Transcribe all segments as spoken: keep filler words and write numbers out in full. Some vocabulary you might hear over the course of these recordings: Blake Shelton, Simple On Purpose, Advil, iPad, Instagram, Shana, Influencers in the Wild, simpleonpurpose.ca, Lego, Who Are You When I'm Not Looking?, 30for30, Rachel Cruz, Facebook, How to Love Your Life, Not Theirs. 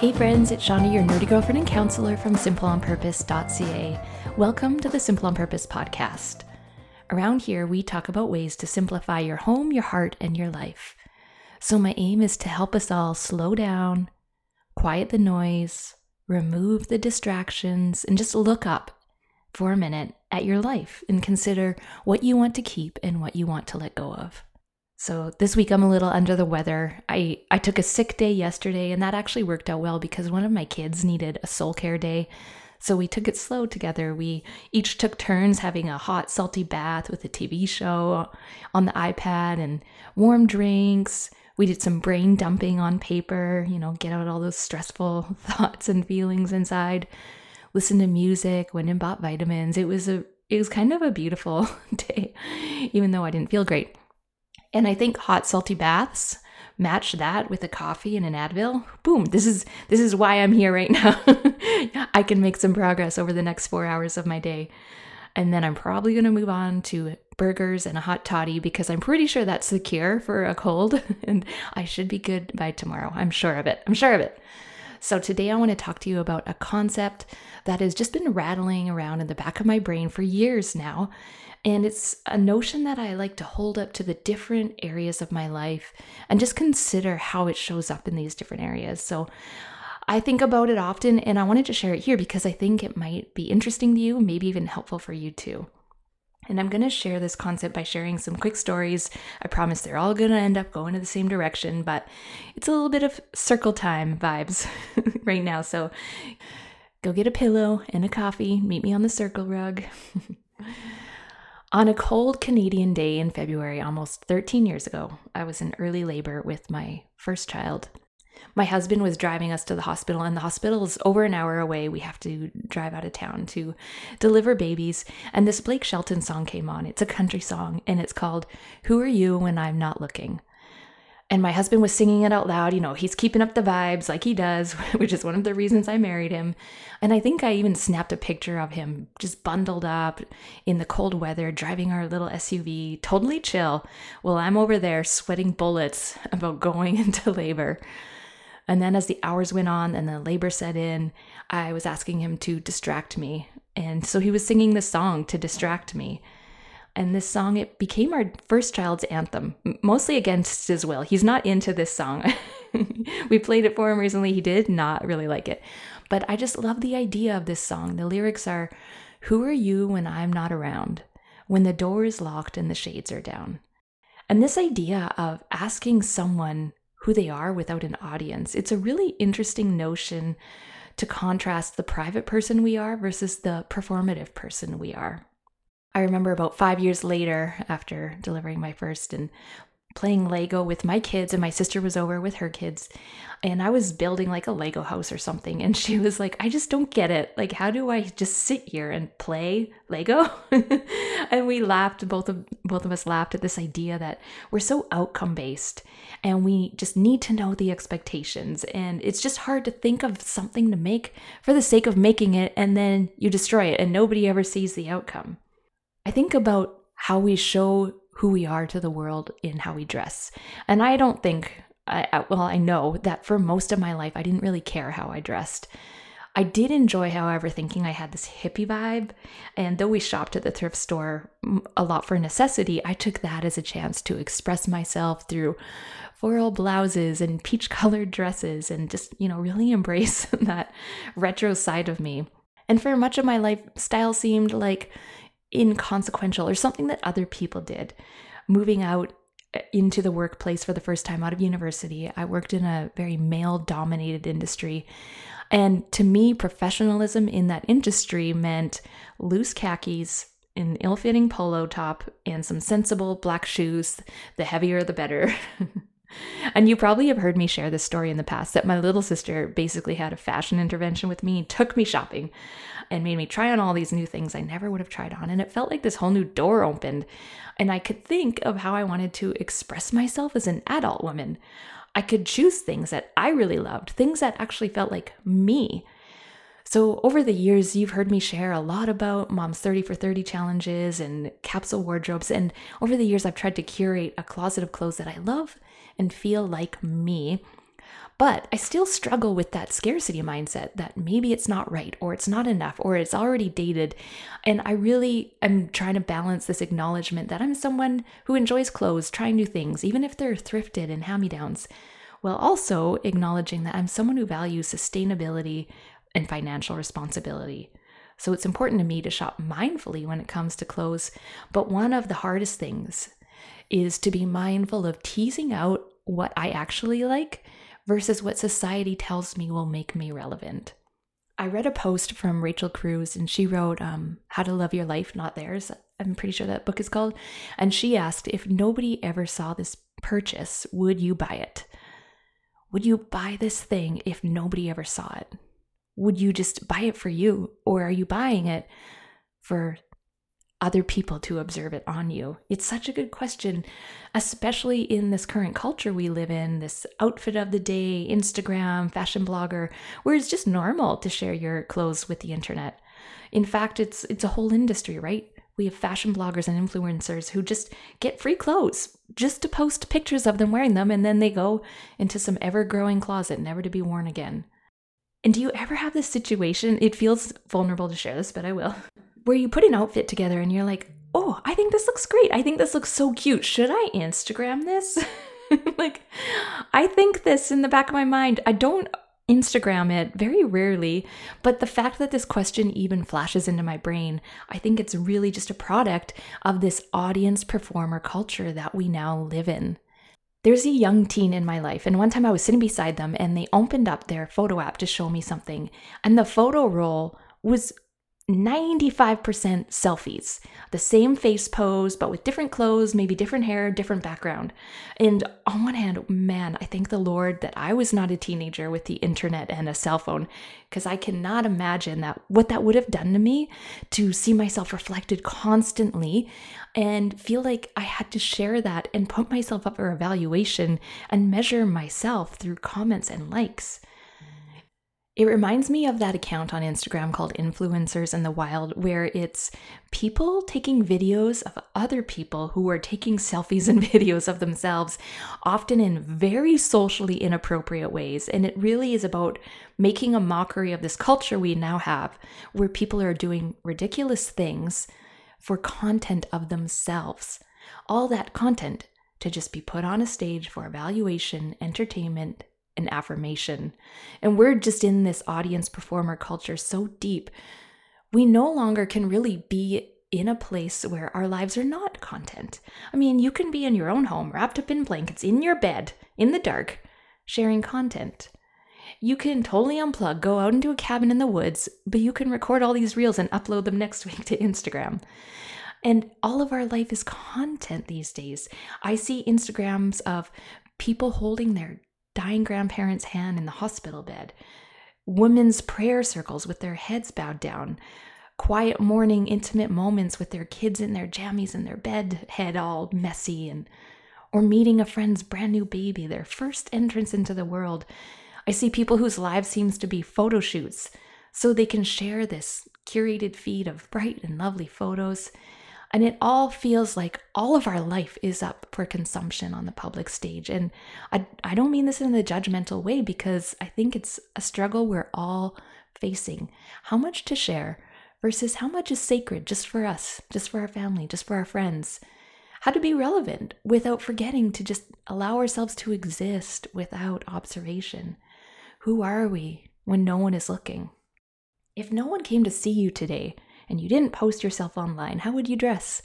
Hey friends, it's Shana, your nerdy girlfriend and counselor from simple on purpose dot c a. Welcome to the Simple On Purpose podcast. Around here, we talk about ways to simplify your home, your heart, and your life. So my aim is to help us all slow down, quiet the noise, remove the distractions, and just look up for a minute at your life and consider what you want to keep and what you want to let go of. So this week I'm a little under the weather. I, I took a sick day yesterday, and that actually worked out well because one of my kids needed a soul care day. So we took it slow together. We each took turns having a hot, salty bath with a T V show on the iPad and warm drinks. We did some brain dumping on paper, you know, get out all those stressful thoughts and feelings inside. Listened to music, went and bought vitamins. It was a it was kind of a beautiful day, even though I didn't feel great. And I think hot, salty baths, match that with a coffee and an Advil. Boom, this is this is why I'm here right now. I can make some progress over the next four hours of my day. And then I'm probably going to move on to burgers and a hot toddy because I'm pretty sure that's the cure for a cold. And I should be good by tomorrow. I'm sure of it. I'm sure of it. So today I want to talk to you about a concept that has just been rattling around in the back of my brain for years now. And it's a notion that I like to hold up to the different areas of my life and just consider how it shows up in these different areas. So I think about it often, and I wanted to share it here because I think it might be interesting to you, maybe even helpful for you too. And I'm going to share this concept by sharing some quick stories. I promise they're all going to end up going in the same direction, but it's a little bit of circle time vibes right now. So go get a pillow and a coffee. Meet me on the circle rug. On a cold Canadian day in February, almost thirteen years ago, I was in early labor with my first child. My husband was driving us to the hospital, and the hospital is over an hour away. We have to drive out of town to deliver babies. And this Blake Shelton song came on. It's a country song, and it's called "Who Are You When I'm Not Looking?" And my husband was singing it out loud. You know, he's keeping up the vibes like he does, which is one of the reasons I married him. And I think I even snapped a picture of him just bundled up in the cold weather, driving our little S U V, totally chill, while I'm over there sweating bullets about going into labor. And then as the hours went on and the labor set in, I was asking him to distract me. And so he was singing this song to distract me. And this song, it became our first child's anthem, mostly against his will. He's not into this song. We played it for him recently. He did not really like it. But I just love the idea of this song. The lyrics are, "Who are you when I'm not around? When the door is locked and the shades are down." And this idea of asking someone who they are without an audience, it's a really interesting notion to contrast the private person we are versus the performative person we are. I remember about five years later, after delivering my first and playing Lego with my kids, and my sister was over with her kids, and I was building like a Lego house or something, and she was like, "I just don't get it. Like, how do I just sit here and play Lego?" And we laughed, both of both of us laughed at this idea that we're so outcome-based, and we just need to know the expectations, and it's just hard to think of something to make for the sake of making it, and then you destroy it, and nobody ever sees the outcome. I think about how we show who we are to the world in how we dress. And I don't think, I, well, I know that for most of my life, I didn't really care how I dressed. I did enjoy, however, thinking I had this hippie vibe. And though we shopped at the thrift store a lot for necessity, I took that as a chance to express myself through floral blouses and peach-colored dresses and just, you know, really embrace that retro side of me. And for much of my life, style seemed like inconsequential or something that other people did. Moving out into the workplace for the first time out of university, I worked in a very male-dominated industry. And to me, professionalism in that industry meant loose khakis, an ill-fitting polo top, and some sensible black shoes. The heavier, the better. And you probably have heard me share this story in the past that my little sister basically had a fashion intervention with me, took me shopping, and made me try on all these new things I never would have tried on. And it felt like this whole new door opened, and I could think of how I wanted to express myself as an adult woman. I could choose things that I really loved, things that actually felt like me. So over the years, you've heard me share a lot about Mom's thirty for thirty challenges and capsule wardrobes. And over the years, I've tried to curate a closet of clothes that I love and feel like me. But I still struggle with that scarcity mindset that maybe it's not right, or it's not enough, or it's already dated. And I really am trying to balance this acknowledgement that I'm someone who enjoys clothes, trying new things, even if they're thrifted and hand-me-downs, while also acknowledging that I'm someone who values sustainability and financial responsibility. So it's important to me to shop mindfully when it comes to clothes. But one of the hardest things is to be mindful of teasing out what I actually like versus what society tells me will make me relevant. I read a post from Rachel Cruz, and she wrote um, How to Love Your Life, Not Theirs. I'm pretty sure that book is called. And she asked, if nobody ever saw this purchase, would you buy it? Would you buy this thing if nobody ever saw it? Would you just buy it for you? Or are you buying it for other people to observe it on you? It's such a good question, especially in this current culture we live in, this outfit of the day, Instagram, fashion blogger, where it's just normal to share your clothes with the internet. In fact, it's it's a whole industry, right? We have fashion bloggers and influencers who just get free clothes just to post pictures of them wearing them, and then they go into some ever-growing closet, never to be worn again. And do you ever have this situation? It feels vulnerable to share this, but I will. Where you put an outfit together and you're like, oh, I think this looks great. I think this looks so cute. Should I Instagram this? Like, I think this in the back of my mind. I don't Instagram it very rarely, but the fact that this question even flashes into my brain, I think it's really just a product of this audience performer culture that we now live in. There's a young teen in my life, and one time I was sitting beside them and they opened up their photo app to show me something, and the photo roll was ninety-five percent selfies. The same face pose, but with different clothes, maybe different hair, different background. And on one hand, man, I thank the Lord that I was not a teenager with the internet and a cell phone, because I cannot imagine that what that would have done to me, to see myself reflected constantly and feel like I had to share that and pump myself up for evaluation and measure myself through comments and likes. It reminds me of that account on Instagram called Influencers in the Wild, where it's people taking videos of other people who are taking selfies and videos of themselves, often in very socially inappropriate ways. And it really is about making a mockery of this culture we now have, where people are doing ridiculous things for content of themselves. All that content to just be put on a stage for evaluation, entertainment, and affirmation. And we're just in this audience performer culture so deep, we no longer can really be in a place where our lives are not content. I mean, you can be in your own home, wrapped up in blankets, in your bed, in the dark, sharing content. You can totally unplug, go out into a cabin in the woods, but you can record all these reels and upload them next week to Instagram. And all of our life is content these days. I see Instagrams of people holding their dying grandparents' hand in the hospital bed, women's prayer circles with their heads bowed down, quiet morning intimate moments with their kids in their jammies in their bed, head all messy, and or meeting a friend's brand new baby, their first entrance into the world. I see people whose lives seems to be photo shoots, so they can share this curated feed of bright and lovely photos. And it all feels like all of our life is up for consumption on the public stage. And I, I don't mean this in a judgmental way, because I think it's a struggle we're all facing. How much to share versus how much is sacred just for us, just for our family, just for our friends. How to be relevant without forgetting to just allow ourselves to exist without observation. Who are we when no one is looking? If no one came to see you today, and you didn't post yourself online, how would you dress?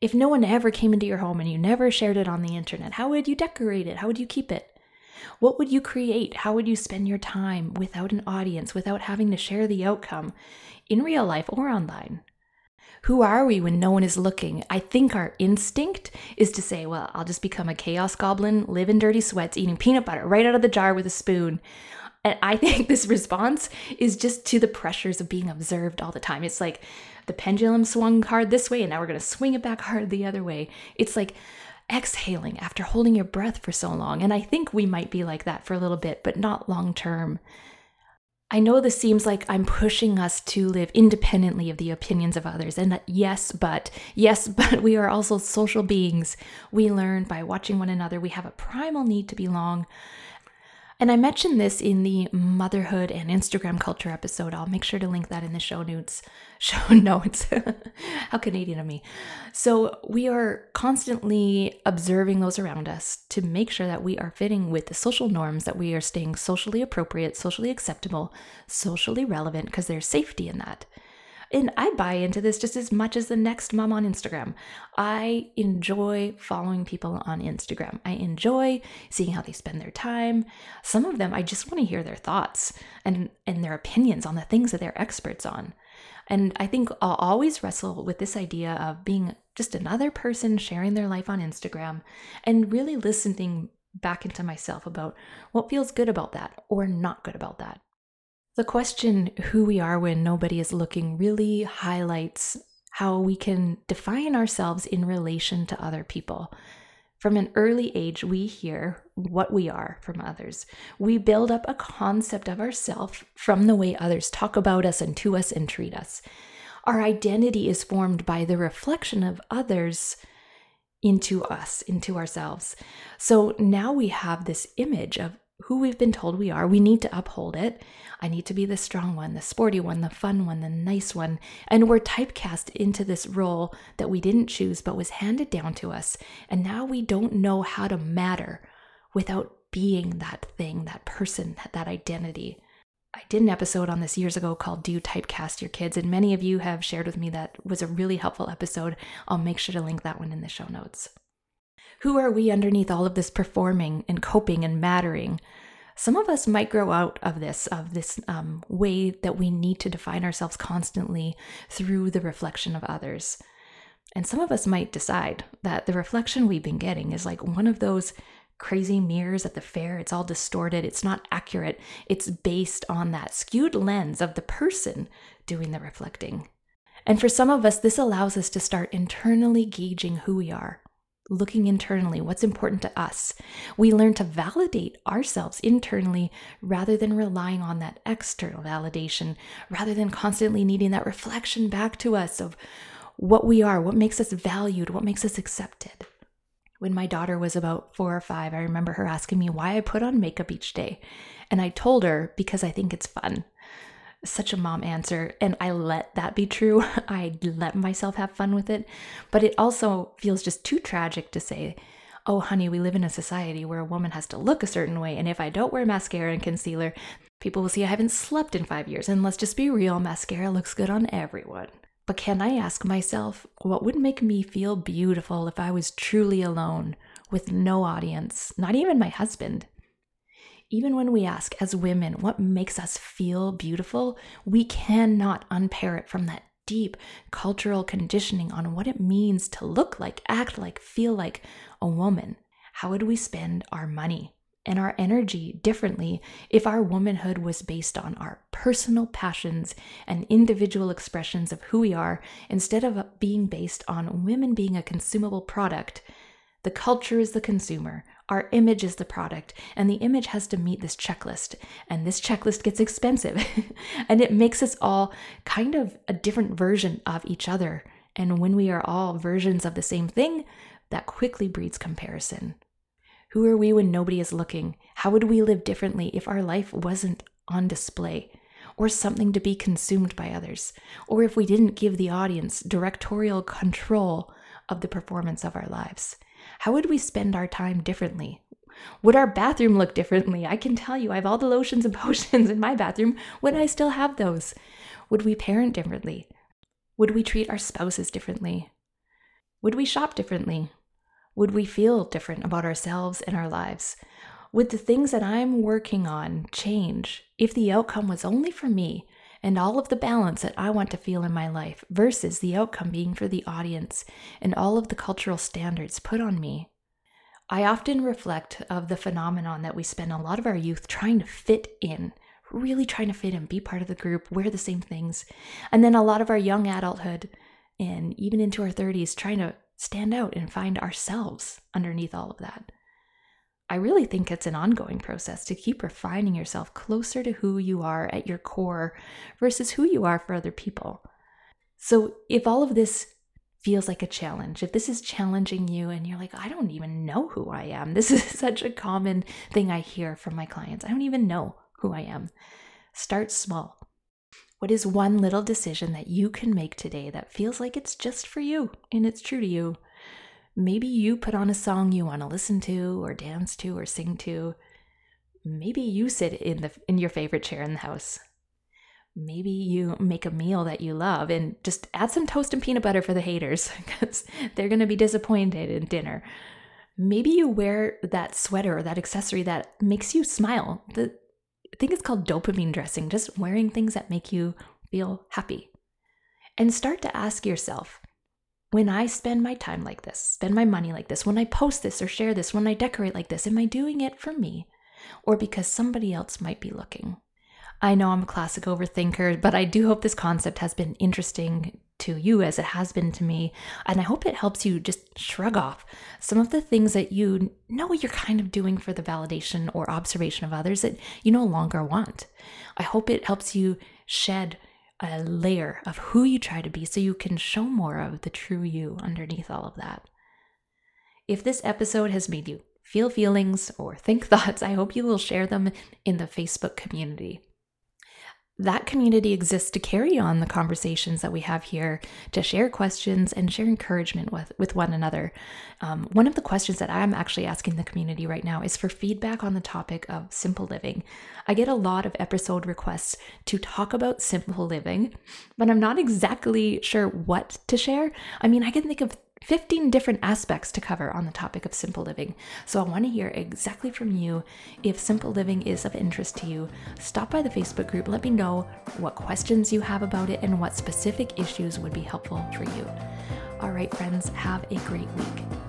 If no one ever came into your home and you never shared it on the internet, how would you decorate it? How would you keep it? What would you create? How would you spend your time without an audience, without having to share the outcome in real life or online? Who are we when no one is looking? I think our instinct is to say, well, I'll just become a chaos goblin, live in dirty sweats, eating peanut butter right out of the jar with a spoon. And I think this response is just to the pressures of being observed all the time. It's like the pendulum swung hard this way, and now we're going to swing it back hard the other way. It's like exhaling after holding your breath for so long. And I think we might be like that for a little bit, but not long term. I know this seems like I'm pushing us to live independently of the opinions of others. And yes, but, yes, but we are also social beings. We learn by watching one another. We have a primal need to belong. And I mentioned this in the motherhood and Instagram culture episode. I'll make sure to link that in the show notes. Show notes. How Canadian of me. So we are constantly observing those around us to make sure that we are fitting with the social norms, that we are staying socially appropriate, socially acceptable, socially relevant, because there's safety in that. And I buy into this just as much as the next mom on Instagram. I enjoy following people on Instagram. I enjoy seeing how they spend their time. Some of them, I just want to hear their thoughts and, and their opinions on the things that they're experts on. And I think I'll always wrestle with this idea of being just another person sharing their life on Instagram and really listening back into myself about what feels good about that or not good about that. The question, who we are when nobody is looking, really highlights how we can define ourselves in relation to other people. From an early age, we hear what we are from others. We build up a concept of ourselves from the way others talk about us and to us and treat us. Our identity is formed by the reflection of others into us, into ourselves. So now we have this image of who we've been told we are. We need to uphold it. I need to be the strong one, the sporty one, the fun one, the nice one. And we're typecast into this role that we didn't choose but was handed down to us. And now we don't know how to matter without being that thing, that person, that, that identity. I did an episode on this years ago called Do You Typecast Your Kids? And many of you have shared with me that was a really helpful episode. I'll make sure to link that one in the show notes. Who are we underneath all of this performing and coping and mattering? Some of us might grow out of this, of this um, way that we need to define ourselves constantly through the reflection of others. And some of us might decide that the reflection we've been getting is like one of those crazy mirrors at the fair. It's all distorted. It's not accurate. It's based on that skewed lens of the person doing the reflecting. And for some of us, this allows us to start internally gauging who we are. Looking internally, what's important to us. We learn to validate ourselves internally rather than relying on that external validation, rather than constantly needing that reflection back to us of what we are, what makes us valued, what makes us accepted. When my daughter was about four or five, I remember her asking me why I put on makeup each day. And I told her, because I think it's fun. Such a mom answer. And I let that be true. I let myself have fun with it. But it also feels just too tragic to say, oh, honey, we live in a society where a woman has to look a certain way. And if I don't wear mascara and concealer, people will see I haven't slept in five years. And let's just be real, mascara looks good on everyone. But can I ask myself, what would make me feel beautiful if I was truly alone with no audience, not even my husband? Even when we ask as women what makes us feel beautiful, we cannot unpair it from that deep cultural conditioning on what it means to look like, act like, feel like a woman. How would we spend our money and our energy differently if our womanhood was based on our personal passions and individual expressions of who we are instead of being based on women being a consumable product? The culture is the consumer. Our image is the product, and the image has to meet this checklist, and this checklist gets expensive and it makes us all kind of a different version of each other. And when we are all versions of the same thing, that quickly breeds comparison. Who are we when nobody is looking? How would we live differently if our life wasn't on display or something to be consumed by others, or if we didn't give the audience directorial control of the performance of our lives? How would we spend our time differently? Would our bathroom look differently? I can tell you, I have all the lotions and potions in my bathroom. Would I still have those? Would we parent differently? Would we treat our spouses differently? Would we shop differently? Would we feel different about ourselves and our lives? Would the things that I'm working on change if the outcome was only for me and all of the balance that I want to feel in my life versus the outcome being for the audience and all of the cultural standards put on me? I often reflect of the phenomenon that we spend a lot of our youth trying to fit in, really trying to fit in, be part of the group, wear the same things. And then a lot of our young adulthood and even into our thirties trying to stand out and find ourselves underneath all of that. I really think it's an ongoing process to keep refining yourself closer to who you are at your core versus who you are for other people. So if all of this feels like a challenge, if this is challenging you and you're like, I don't even know who I am. This is such a common thing I hear from my clients. I don't even know who I am. Start small. What is one little decision that you can make today that feels like it's just for you and it's true to you? Maybe you put on a song you want to listen to or dance to or sing to. Maybe you sit in the in your favorite chair in the house. Maybe you make a meal that you love and just add some toast and peanut butter for the haters because they're going to be disappointed in dinner. Maybe you wear that sweater or that accessory that makes you smile. The, I think it's called dopamine dressing, just wearing things that make you feel happy. And start to ask yourself, when I spend my time like this, spend my money like this, when I post this or share this, when I decorate like this, am I doing it for me or because somebody else might be looking? I know I'm a classic overthinker, but I do hope this concept has been interesting to you as it has been to me. And I hope it helps you just shrug off some of the things that you know you're kind of doing for the validation or observation of others that you no longer want. I hope it helps you shed a layer of who you try to be so you can show more of the true you underneath all of that. If this episode has made you feel feelings or think thoughts, I hope you will share them in the Facebook community. That community exists to carry on the conversations that we have here, to share questions and share encouragement with, with one another. Um, one of the questions that I'm actually asking the community right now is for feedback on the topic of simple living. I get a lot of episode requests to talk about simple living, but I'm not exactly sure what to share. I mean, I can think of fifteen different aspects to cover on the topic of simple living. So I want to hear exactly from you. If simple living is of interest to you, stop by the Facebook group. Let me know what questions you have about it and what specific issues would be helpful for you. All right, friends, have a great week.